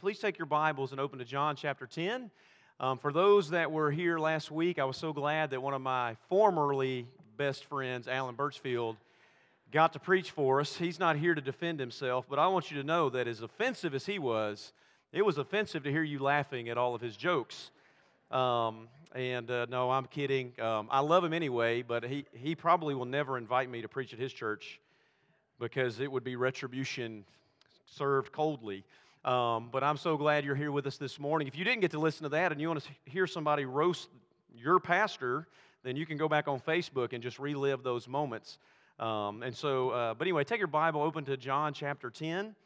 Please take your Bibles and open to John chapter 10. For those that were here last week, I was so glad that one of my formerly best friends, Alan Birchfield, got to preach for us. He's not here to defend himself, but I want you to know that as offensive as he was, it was offensive to hear you laughing at all of his jokes. No, I'm kidding. I love him anyway, but he probably will never invite me to preach at his church because it would be retribution served coldly. But I'm so glad you're here with us this morning. If you didn't get to listen to that and you want to hear somebody roast your pastor, then you can go back on Facebook and just relive those moments. But anyway, take your Bible, open to John chapter 10.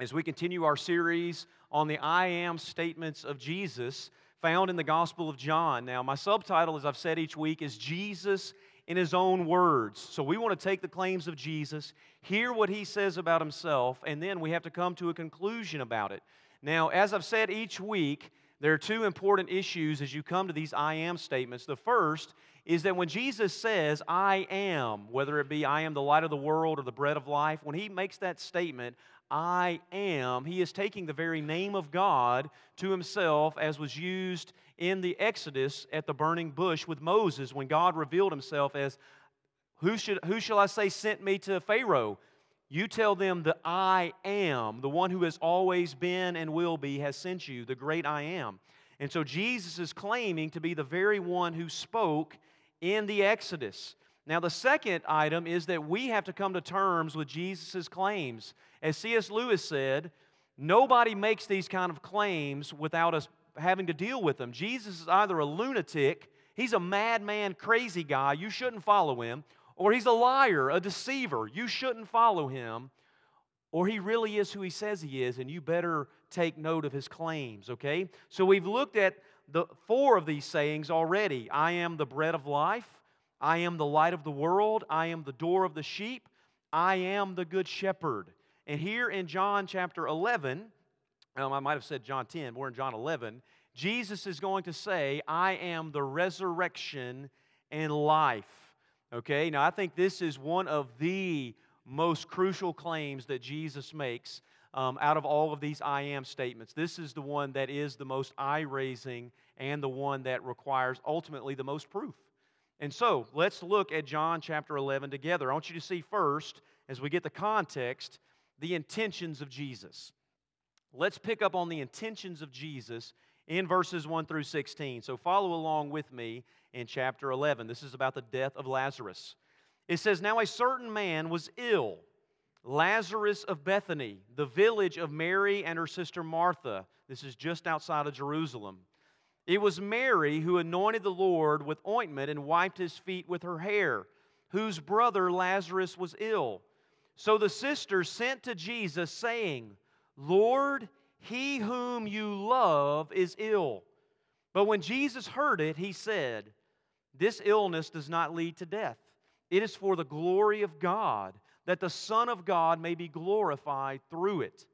As we continue our series on the I Am statements of Jesus found in the Gospel of John. Now, my subtitle, as I've said each week, is Jesus in His Own Words. So we want to take the claims of Jesus, hear what He says about Himself, and then we have to come to a conclusion about it. Now, as I've said each week, there are two important issues as you come to these I am statements. The first is that when Jesus says, I am, whether it be I am the light of the world or the bread of life, when He makes that statement, I am, He is taking the very name of God to Himself, as was used in the Exodus at the burning bush with Moses when God revealed Himself as, Who shall I say sent me to Pharaoh? You tell them that I am, the one who has always been and will be, has sent you, the great I am. And so Jesus is claiming to be the very one who spoke in the Exodus. Now, the second item is that we have to come to terms with Jesus' claims. As C.S. Lewis said, nobody makes these kind of claims without us having to deal with them. Jesus is either a lunatic, he's a madman, crazy guy, you shouldn't follow him, or he's a liar, a deceiver, you shouldn't follow him, or he really is who he says he is, and you better take note of his claims, okay? So we've looked at the four of these sayings already. I am the bread of life. I am the light of the world. I am the door of the sheep. I am the good shepherd. And here in John chapter 11, I might have said John 10, we're in John 11, Jesus is going to say, I am the resurrection and life. Okay, now I think this is one of the most crucial claims that Jesus makes out of all of these I am statements. This is the one that is the most eye-raising and the one that requires ultimately the most proof. And so, let's look at John chapter 11 together. I want you to see first, as we get the context, the intentions of Jesus. Let's pick up on the intentions of Jesus in verses 1 through 16. So follow along with me in chapter 11. This is about the death of Lazarus. It says, Now a certain man was ill, Lazarus of Bethany, the village of Mary and her sister Martha. This is just outside of Jerusalem. It was Mary who anointed the Lord with ointment and wiped His feet with her hair, whose brother Lazarus was ill. So the sisters sent to Jesus, saying, Lord, he whom you love is ill. But when Jesus heard it, He said, This illness does not lead to death. It is for the glory of God, that the Son of God may be glorified through it.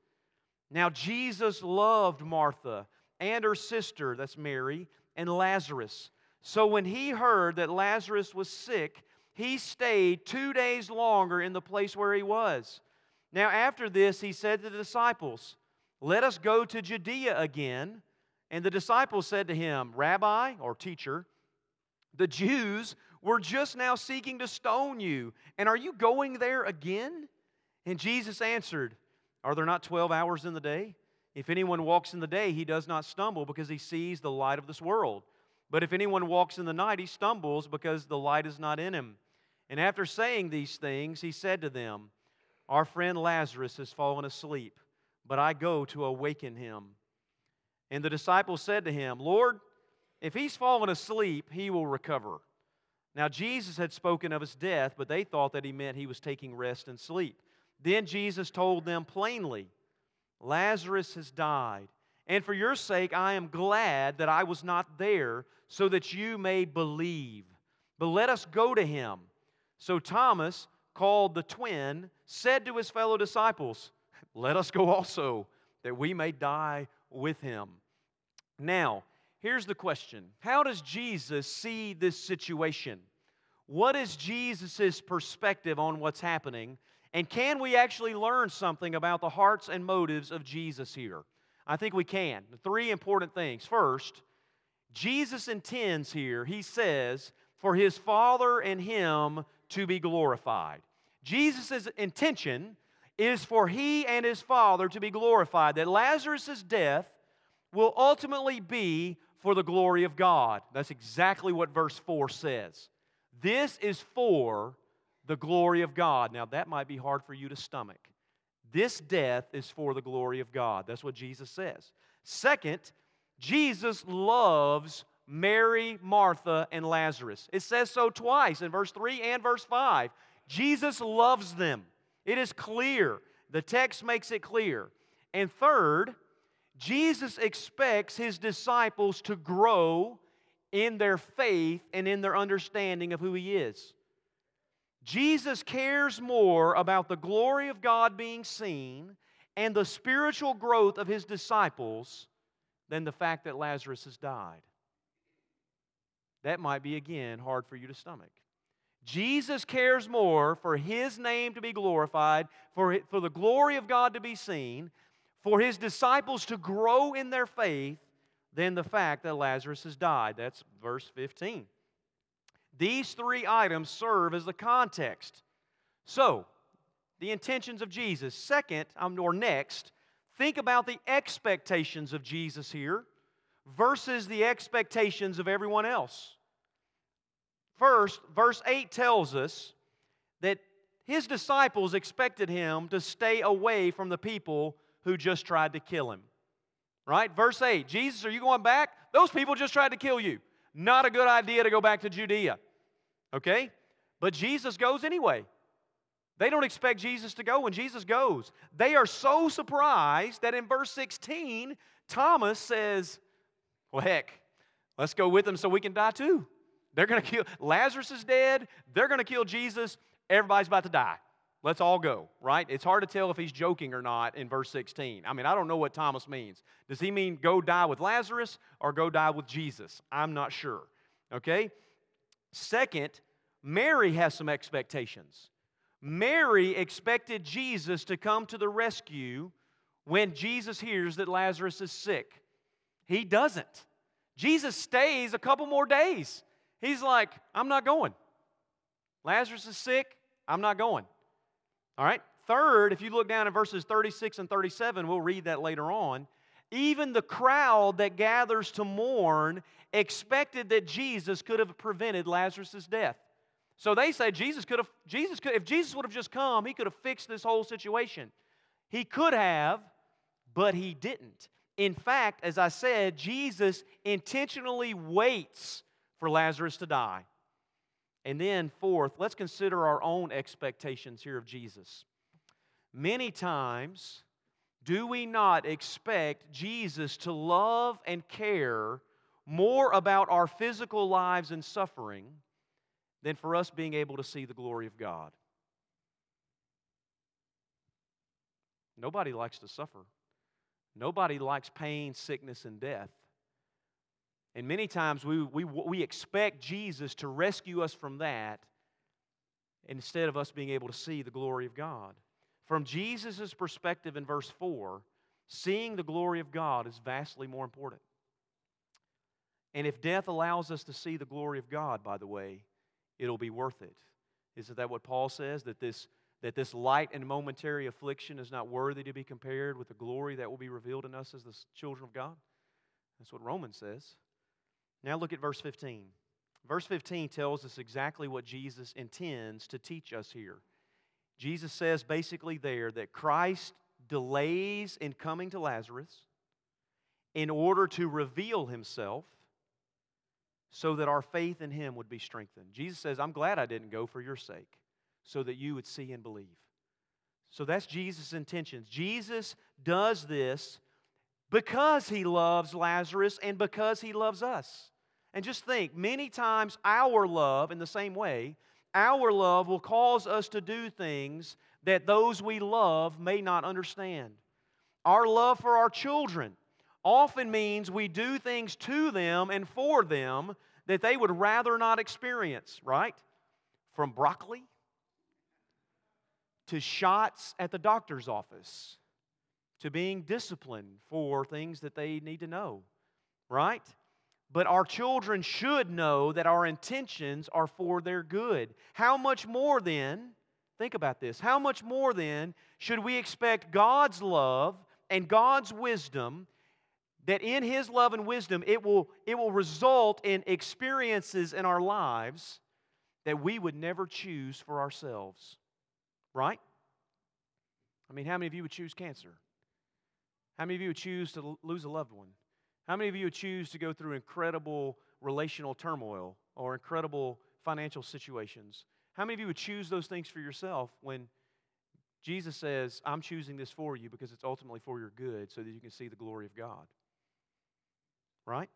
Now Jesus loved Martha and her sister, that's Mary, and Lazarus. So when He heard that Lazarus was sick, He stayed 2 days longer in the place where he was. Now after this, He said to the disciples, Let us go to Judea again. And the disciples said to Him, Rabbi, or teacher, the Jews were just now seeking to stone You, and are You going there again? And Jesus answered, Are there not 12 hours in the day? If anyone walks in the day, he does not stumble because he sees the light of this world. But if anyone walks in the night, he stumbles because the light is not in him. And after saying these things, He said to them, Our friend Lazarus has fallen asleep, but I go to awaken him. And the disciples said to Him, Lord, if he's fallen asleep, he will recover. Now Jesus had spoken of his death, but they thought that He meant he was taking rest and sleep. Then Jesus told them plainly, Lazarus has died, and for your sake I am glad that I was not there, so that you may believe. But let us go to him. So Thomas, called the twin, said to his fellow disciples, Let us go also, that we may die with him. Now, here's the question. How does Jesus see this situation? What is Jesus' perspective on what's happening? And can we actually learn something about the hearts and motives of Jesus here? I think we can. Three important things. First, Jesus intends here, he says, for his Father and him to be glorified. Jesus' intention is for he and his Father to be glorified, that Lazarus' death will ultimately be for the glory of God. That's exactly what verse 4 says. This is for the glory of God. Now, that might be hard for you to stomach. This death is for the glory of God. That's what Jesus says. Second, Jesus loves Mary, Martha, and Lazarus. It says so twice in verse 3 and verse 5. Jesus loves them. It is clear. The text makes it clear. And third, Jesus expects his disciples to grow in their faith and in their understanding of who he is. Jesus cares more about the glory of God being seen and the spiritual growth of his disciples than the fact that Lazarus has died. That might be, again, hard for you to stomach. Jesus cares more for his name to be glorified, for the glory of God to be seen, for his disciples to grow in their faith, than the fact that Lazarus has died. That's verse 15. These three items serve as the context. So, the intentions of Jesus. Second, or next, think about the expectations of Jesus here versus the expectations of everyone else. First, verse 8 tells us that his disciples expected him to stay away from the people who just tried to kill him. Right? Verse 8, Jesus, are you going back? Those people just tried to kill you. Not a good idea to go back to Judea. Okay? But Jesus goes anyway. They don't expect Jesus to go, and Jesus goes. They are so surprised that in verse 16, Thomas says, well, heck, let's go with them so we can die too. They're going to kill, Lazarus is dead, they're going to kill Jesus, everybody's about to die. Let's all go, right? It's hard to tell if he's joking or not in verse 16. I mean, I don't know what Thomas means. Does he mean go die with Lazarus or go die with Jesus? I'm not sure, okay? Second, Mary has some expectations. Mary expected Jesus to come to the rescue when Jesus hears that Lazarus is sick. He doesn't. Jesus stays a couple more days. He's like, I'm not going. Lazarus is sick, I'm not going. All right, third, if you look down at verses 36 and 37, we'll read that later on, even the crowd that gathers to mourn expected that Jesus could have prevented Lazarus' death. So they say if Jesus would have just come, he could have fixed this whole situation. He could have, but he didn't. In fact, as I said, Jesus intentionally waits for Lazarus to die. And then, fourth, let's consider our own expectations here of Jesus. Many times, do we not expect Jesus to love and care more about our physical lives and suffering than for us being able to see the glory of God? Nobody likes to suffer. Nobody likes pain, sickness, and death. And many times we expect Jesus to rescue us from that instead of us being able to see the glory of God. From Jesus' perspective in verse 4, seeing the glory of God is vastly more important. And if death allows us to see the glory of God, by the way, it'll be worth it. Isn't that what Paul says? That this light and momentary affliction is not worthy to be compared with the glory that will be revealed in us as the children of God? That's what Romans says. Now look at verse 15. Verse 15 tells us exactly what Jesus intends to teach us here. Jesus says basically there that Christ delays in coming to Lazarus in order to reveal himself so that our faith in him would be strengthened. Jesus says, I'm glad I didn't go for your sake, so that you would see and believe. So that's Jesus' intentions. Jesus does this because he loves Lazarus and because he loves us. And just think, many times our love, in the same way, our love will cause us to do things that those we love may not understand. Our love for our children often means we do things to them and for them that they would rather not experience, right? From broccoli to shots at the doctor's office to being disciplined for things that they need to know, right? But our children should know that our intentions are for their good. How much more then, think about this, how much more then should we expect God's love and God's wisdom, that in His love and wisdom it will result in experiences in our lives that we would never choose for ourselves, right? I mean, how many of you would choose cancer? How many of you would choose to lose a loved one? How many of you would choose to go through incredible relational turmoil or incredible financial situations? How many of you would choose those things for yourself when Jesus says, I'm choosing this for you because it's ultimately for your good so that you can see the glory of God? Right?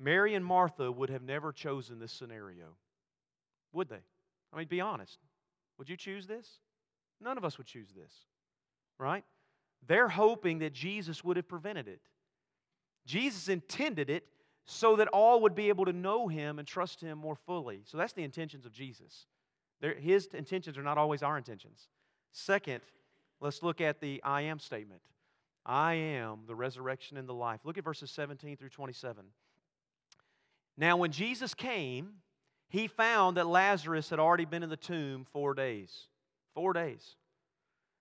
Mary and Martha would have never chosen this scenario, would they? I mean, be honest. Would you choose this? None of us would choose this, right? They're hoping that Jesus would have prevented it. Jesus intended it so that all would be able to know Him and trust Him more fully. So that's the intentions of Jesus. His intentions are not always our intentions. Second, let's look at the I am statement. I am the resurrection and the life. Look at verses 17 through 27. Now when Jesus came, He found that Lazarus had already been in the tomb 4 days. 4 days.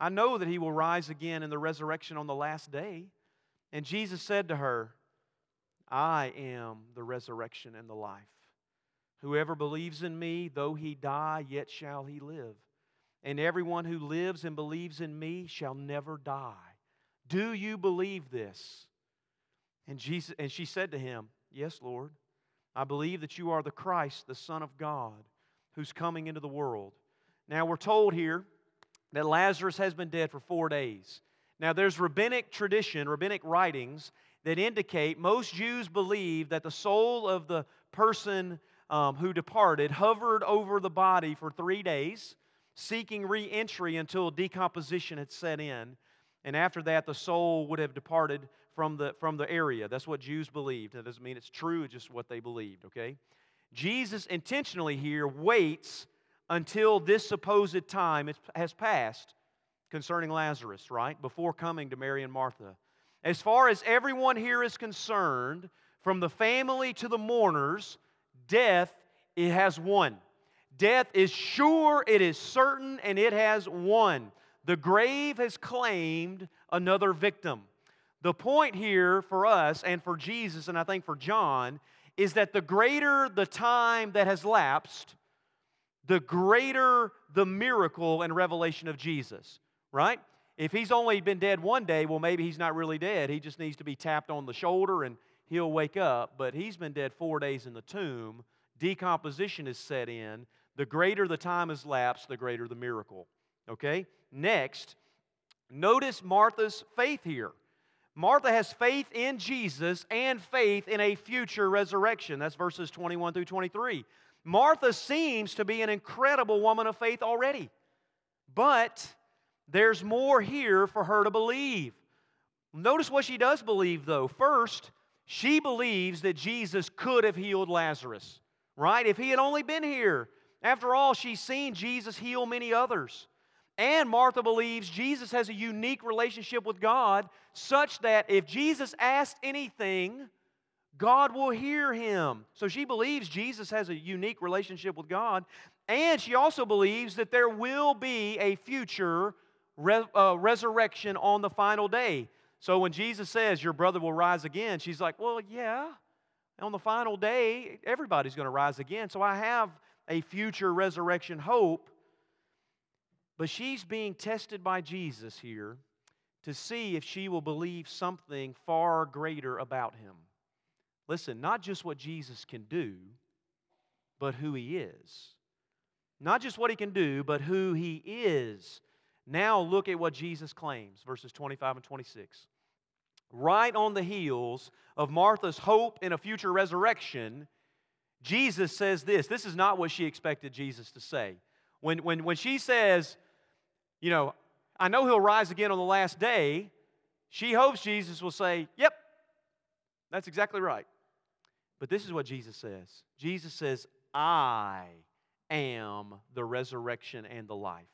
I know that he will rise again in the resurrection on the last day. And Jesus said to her, I am the resurrection and the life. Whoever believes in me, though he die, yet shall he live. And everyone who lives and believes in me shall never die. Do you believe this? And she said to Him, yes, Lord. I believe that you are the Christ, the Son of God, who's coming into the world. Now we're told here that Lazarus has been dead for 4 days. Now there's rabbinic tradition, rabbinic writings that indicate most Jews believe that the soul of the person who departed hovered over the body for 3 days, seeking re-entry until decomposition had set in. And after that, the soul would have departed from the area. That's what Jews believed. That doesn't mean it's true, it's just what they believed, okay? Jesus intentionally here waits until this supposed time has passed concerning Lazarus, right? Before coming to Mary and Martha. As far as everyone here is concerned, from the family to the mourners, death, it has won. Death is sure, it is certain, and it has won. The grave has claimed another victim. The point here for us and for Jesus, and I think for John, is that the greater the time that has lapsed, the greater the miracle and revelation of Jesus, right? If he's only been dead 1 day, well, maybe he's not really dead. He just needs to be tapped on the shoulder and he'll wake up. But he's been dead 4 days in the tomb. Decomposition is set in. The greater the time has lapsed, the greater the miracle, okay? Next, notice Martha's faith here. Martha has faith in Jesus and faith in a future resurrection. That's verses 21 through 23. Martha seems to be an incredible woman of faith already, but there's more here for her to believe. Notice what she does believe, though. First, she believes that Jesus could have healed Lazarus, right? If he had only been here. After all, she's seen Jesus heal many others. And Martha believes Jesus has a unique relationship with God such that if Jesus asked anything, God will hear him. So she believes Jesus has a unique relationship with God, and she also believes that there will be a future resurrection on the final day. So when Jesus says, your brother will rise again, she's like, well, yeah, on the final day, everybody's going to rise again, so I have a future resurrection hope. But she's being tested by Jesus here to see if she will believe something far greater about him. Listen, not just what Jesus can do, but who he is. Not just what he can do, but who he is. Now look at what Jesus claims, verses 25 and 26. Right on the heels of Martha's hope in a future resurrection, Jesus says this. This is not what she expected Jesus to say. When she says, you know, I know he'll rise again on the last day, she hopes Jesus will say, yep, that's exactly right. But this is what Jesus says. Jesus says, I am the resurrection and the life.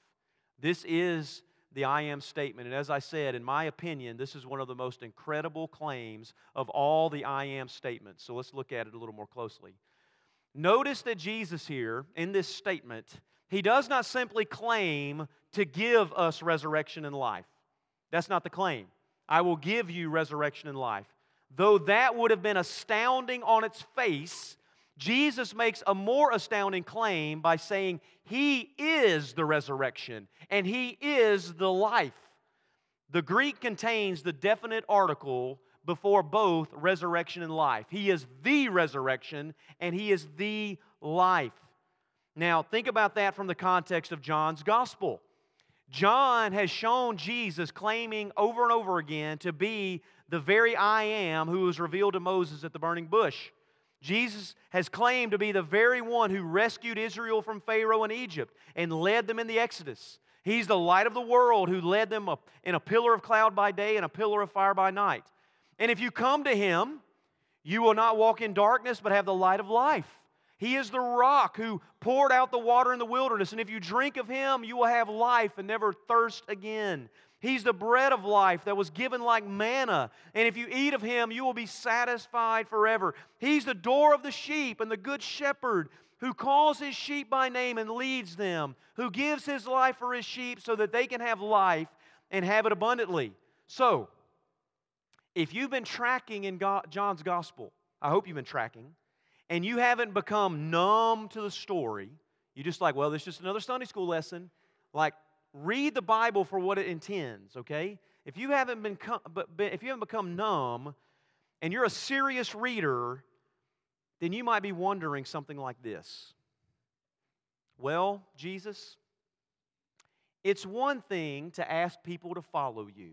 This is the I am statement. And as I said, in my opinion, this is one of the most incredible claims of all the I am statements. So let's look at it a little more closely. Notice that Jesus here, in this statement, he does not simply claim to give us resurrection and life. That's not the claim. I will give you resurrection and life. Though that would have been astounding on its face, Jesus makes a more astounding claim by saying he is the resurrection and he is the life. The Greek contains the definite article before both resurrection and life. He is the resurrection and he is the life. Now, think about that from the context of John's gospel. John has shown Jesus claiming over and over again to be the very I am who was revealed to Moses at the burning bush. Jesus has claimed to be the very one who rescued Israel from Pharaoh in Egypt and led them in the Exodus. He's the light of the world who led them up in a pillar of cloud by day and a pillar of fire by night. And if you come to him, you will not walk in darkness but have the light of life. He is the rock who poured out the water in the wilderness, and if you drink of him, you will have life and never thirst again. He's the bread of life that was given like manna, and if you eat of him, you will be satisfied forever. He's the door of the sheep and the good shepherd who calls his sheep by name and leads them, who gives his life for his sheep so that they can have life and have it abundantly. So, if you've been tracking in John's gospel, I hope you've been tracking, and you haven't become numb to the story, you're just like, well, it's just another Sunday school lesson. Like, read the Bible for what it intends, okay? If you haven't become numb and you're a serious reader, then you might be wondering something like this. Well, Jesus, it's one thing to ask people to follow you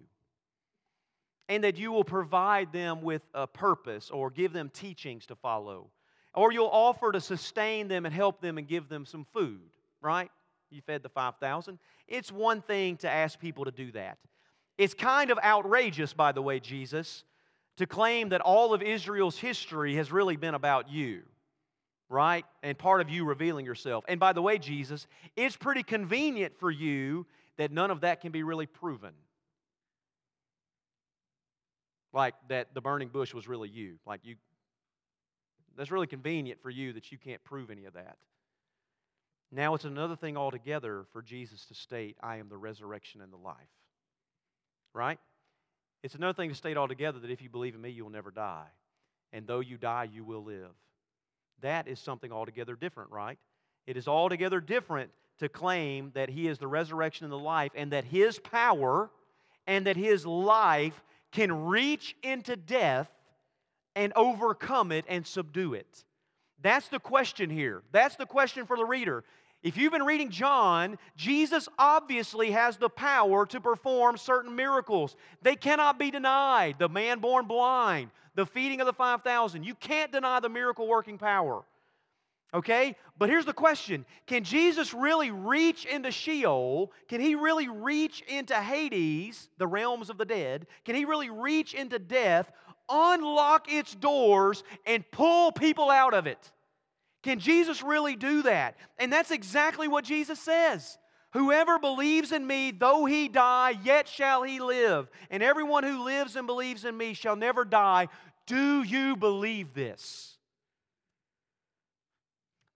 and that you will provide them with a purpose or give them teachings to follow, or you'll offer to sustain them and help them and give them some food, right? You fed the 5,000. It's one thing to ask people to do that. It's kind of outrageous, by the way, Jesus, to claim that all of Israel's history has really been about you, right? And part of you revealing yourself. And by the way, Jesus, it's pretty convenient for you that none of that can be really proven. Like that the burning bush was really you. Like you... That's really convenient for you that you can't prove any of that. Now it's another thing altogether for Jesus to state, I am the resurrection and the life. Right? It's another thing to state altogether that if you believe in me, you'll never die. And though you die, you will live. That is something altogether different, right? It is altogether different to claim that he is the resurrection and the life, and that his power and that his life can reach into death and overcome it and subdue it. That's the question here. That's the question for the reader. If you've been reading John, Jesus obviously has the power to perform certain miracles. They cannot be denied. The man born blind, the feeding of the 5,000. You can't deny the miracle-working power. Okay? But here's the question. Can Jesus really reach into Sheol? Can he really reach into Hades, the realms of the dead? Can he really reach into death, unlock its doors, and pull people out of it? Can Jesus really do that? And that's exactly what Jesus says. Whoever believes in me, though he die, yet shall he live. And everyone who lives and believes in me shall never die. Do you believe this?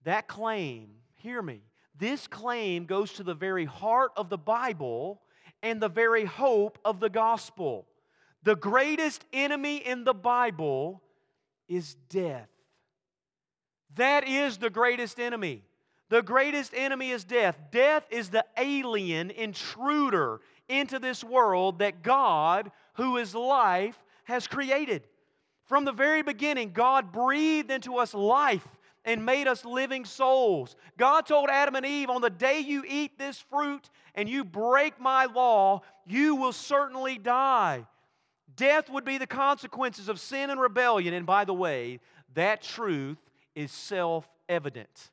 That claim, hear me, this claim goes to the very heart of the Bible and the very hope of the gospel. The greatest enemy in the Bible is death. That is the greatest enemy. The greatest enemy is death. Death is the alien intruder into this world that God, who is life, has created. From the very beginning, God breathed into us life, and made us living souls. God told Adam and Eve, on the day you eat this fruit and you break my law, you will certainly die. Death would be the consequences of sin and rebellion. And by the way, that truth is self-evident.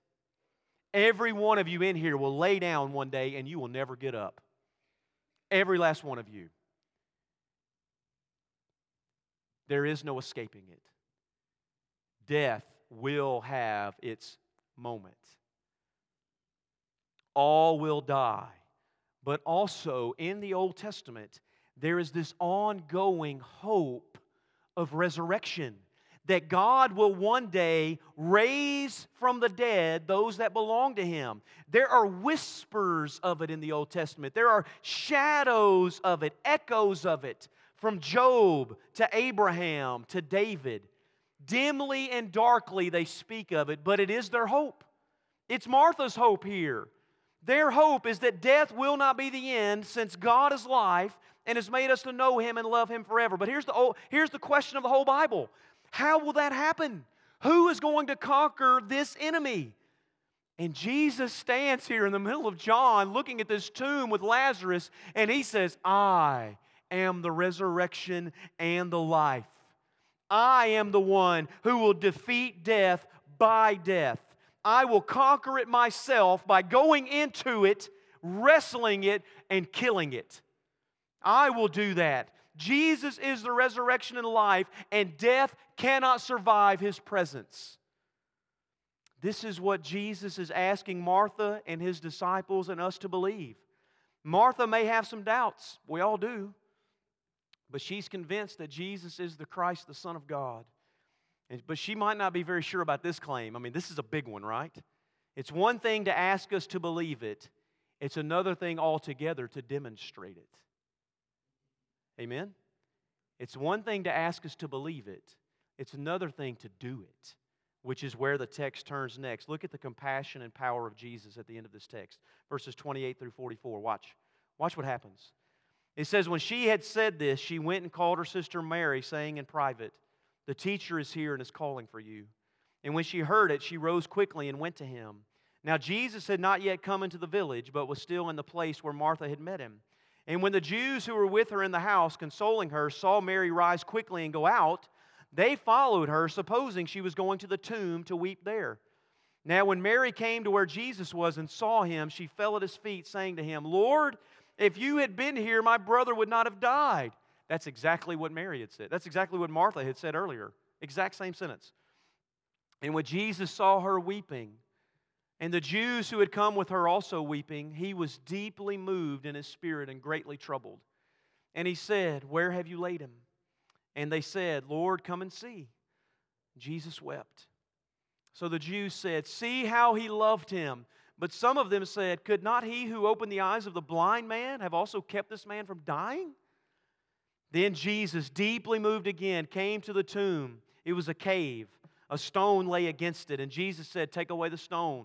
Every one of you in here will lay down one day and you will never get up. Every last one of you. There is no escaping it. Death will have its moment. All will die. But also in the Old Testament, there is this ongoing hope of resurrection, that God will one day raise from the dead those that belong to Him. There are whispers of it in the Old Testament. There are shadows of it, echoes of it, from Job to Abraham to David. Dimly and darkly they speak of it, but it is their hope. It's Martha's hope here. Their hope is that death will not be the end, since God is life and has made us to know Him and love Him forever. But here's the question of the whole Bible. How will that happen? Who is going to conquer this enemy? And Jesus stands here in the middle of John looking at this tomb with Lazarus, and He says, I am the resurrection and the life. I am the one who will defeat death by death. I will conquer it myself by going into it, wrestling it, and killing it. I will do that. Jesus is the resurrection and life, and death cannot survive His presence. This is what Jesus is asking Martha and His disciples and us to believe. Martha may have some doubts. We all do. But she's convinced that Jesus is the Christ, the Son of God. But she might not be very sure about this claim. I mean, this is a big one, right? It's one thing to ask us to believe it. It's another thing altogether to demonstrate it. Amen? It's one thing to ask us to believe it. It's another thing to do it, which is where the text turns next. Look at the compassion and power of Jesus at the end of this text. Verses 28 through 44. Watch what happens. It says, when she had said this, she went and called her sister Mary, saying in private, the teacher is here and is calling for you. And when she heard it, she rose quickly and went to him. Now Jesus had not yet come into the village, but was still in the place where Martha had met him. And when the Jews who were with her in the house, consoling her, saw Mary rise quickly and go out, they followed her, supposing she was going to the tomb to weep there. Now when Mary came to where Jesus was and saw him, she fell at his feet, saying to him, Lord, if you had been here, my brother would not have died. That's exactly what Mary had said. That's exactly what Martha had said earlier. Exact same sentence. And when Jesus saw her weeping, and the Jews who had come with her also weeping, he was deeply moved in his spirit and greatly troubled. And he said, where have you laid him? And they said, Lord, come and see. Jesus wept. So the Jews said, see how he loved him. But some of them said, could not he who opened the eyes of the blind man have also kept this man from dying? Then Jesus, deeply moved again, came to the tomb. It was a cave. A stone lay against it. And Jesus said, take away the stone.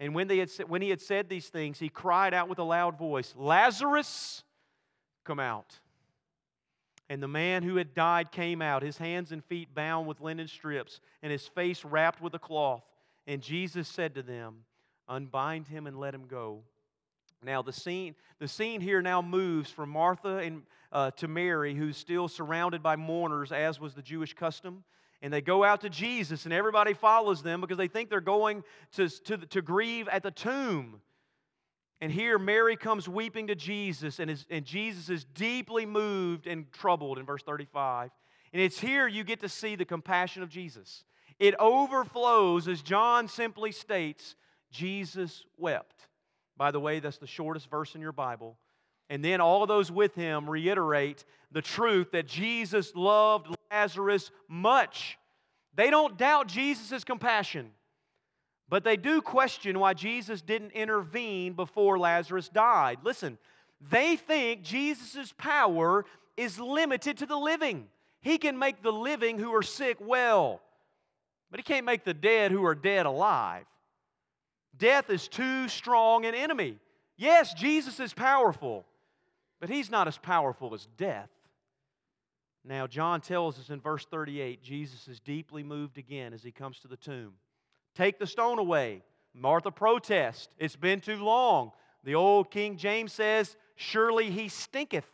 And when he had said these things, he cried out with a loud voice, Lazarus, come out. And the man who had died came out, his hands and feet bound with linen strips, and his face wrapped with a cloth. And Jesus said to them, unbind him and let him go. Now the scene here now moves from Martha and to Mary, who's still surrounded by mourners, as was the Jewish custom. And they go out to Jesus, and everybody follows them because they think they're going to grieve at the tomb. And here Mary comes weeping to Jesus, and Jesus is deeply moved and troubled in verse 35. And it's here you get to see the compassion of Jesus. It overflows, as John simply states, Jesus wept. By the way, that's the shortest verse in your Bible. And then all of those with him reiterate the truth that Jesus loved Lazarus much. They don't doubt Jesus' compassion, But they do question why Jesus didn't intervene before Lazarus died. Listen, they think Jesus' power is limited to the living. He can make the living who are sick well, but He can't make the dead who are dead alive. Death is too strong an enemy. Yes, Jesus is powerful, but He's not as powerful as death. Now, John tells us in verse 38, Jesus is deeply moved again as He comes to the tomb. Take the stone away. Martha protests, it's been too long. The old King James says, surely he stinketh.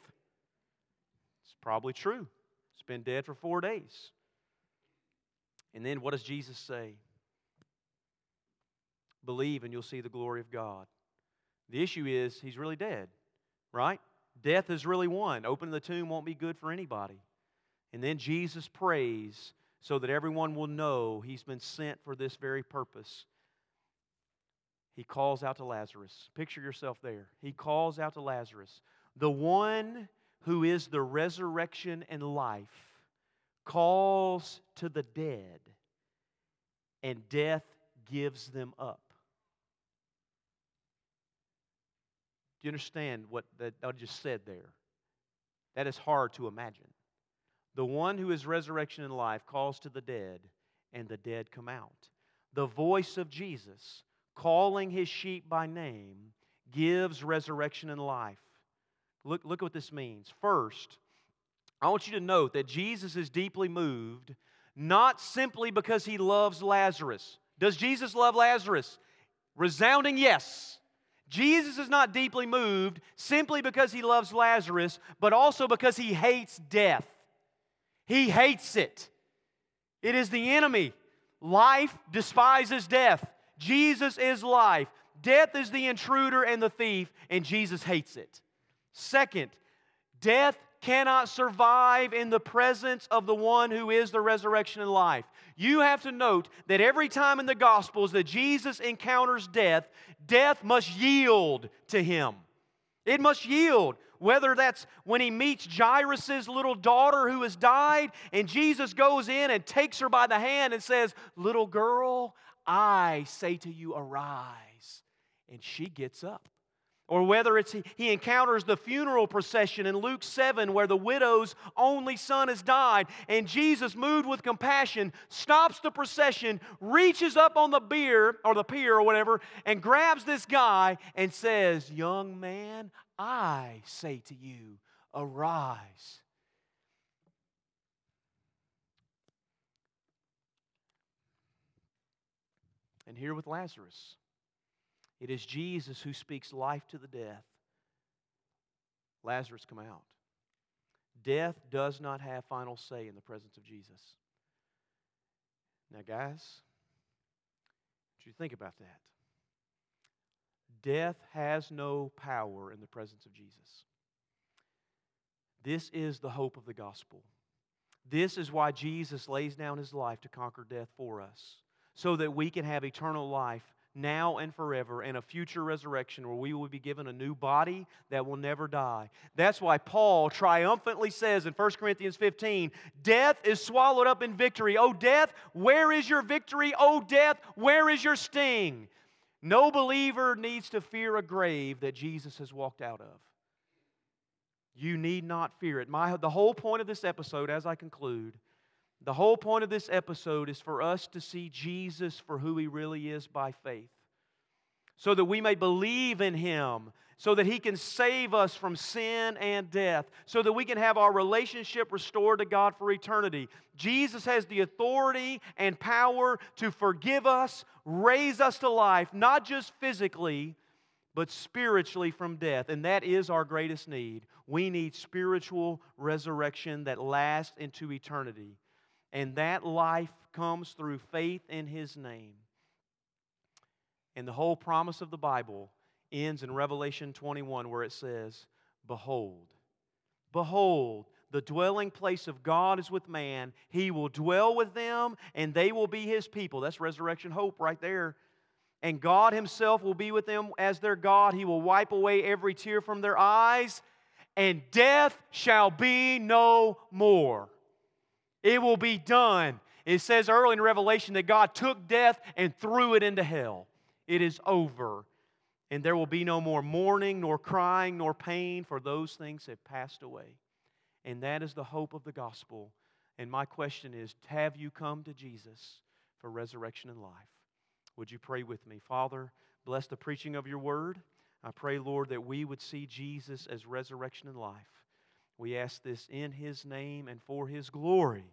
It's probably true. It's been dead for 4 days. And then what does Jesus say? Believe and you'll see the glory of God. The issue is he's really dead, right? Death is really won. Opening the tomb won't be good for anybody. And then Jesus prays so that everyone will know he's been sent for this very purpose. He calls out to Lazarus. Picture yourself there. He calls out to Lazarus. The one who is the resurrection and life calls to the dead, and death gives them up. Do you understand what I just said there? That is hard to imagine. The one who is resurrection and life calls to the dead, and the dead come out. The voice of Jesus calling His sheep by name gives resurrection and life. Look what this means. First, I want you to note that Jesus is deeply moved, not simply because He loves Lazarus. Does Jesus love Lazarus? Resounding yes. Jesus is not deeply moved simply because He loves Lazarus, but also because He hates death. He hates it. It is the enemy. Life despises death. Jesus is life. Death is the intruder and the thief, and Jesus hates it. Second, death cannot survive in the presence of the one who is the resurrection and life. You have to note that every time in the Gospels that Jesus encounters death, death must yield to Him. It must yield. Whether that's when He meets Jairus' little daughter who has died, and Jesus goes in and takes her by the hand and says, "Little girl, I say to you, arise." And she gets up. Or whether it's he encounters the funeral procession in Luke 7 where the widow's only son has died, and Jesus, moved with compassion, stops the procession, reaches up on the pier or whatever, and grabs this guy and says, "Young man, I say to you, arise." And here with Lazarus, it is Jesus who speaks life to the death. Lazarus, come out. Death does not have final say in the presence of Jesus. Now, guys, I want you to think about that. Death has no power in the presence of Jesus. This is the hope of the gospel. This is why Jesus lays down His life to conquer death for us, so that we can have eternal life now and forever, and a future resurrection where we will be given a new body that will never die. That's why Paul triumphantly says in 1 Corinthians 15, "Death is swallowed up in victory. O death, where is your victory? O death, where is your sting?" No believer needs to fear a grave that Jesus has walked out of. You need not fear it. The whole point of this episode, as I conclude, the whole point of this episode is for us to see Jesus for who He really is by faith, so that we may believe in Him, so that He can save us from sin and death, so that we can have our relationship restored to God for eternity. Jesus has the authority and power to forgive us, raise us to life, not just physically, but spiritually from death. And that is our greatest need. We need spiritual resurrection that lasts into eternity. And that life comes through faith in His name. And the whole promise of the Bible ends in Revelation 21 where it says, "Behold, behold, the dwelling place of God is with man. He will dwell with them, and they will be His people." That's resurrection hope right there. "And God Himself will be with them as their God. He will wipe away every tear from their eyes, and death shall be no more." It will be done. It says early in Revelation that God took death and threw it into hell. It is over, and there will be no more mourning, nor crying, nor pain, for those things have passed away. And that is the hope of the gospel. And my question is, have you come to Jesus for resurrection and life? Would you pray with me? Father, bless the preaching of your word. I pray, Lord, that we would see Jesus as resurrection and life. We ask this in his name and for his glory.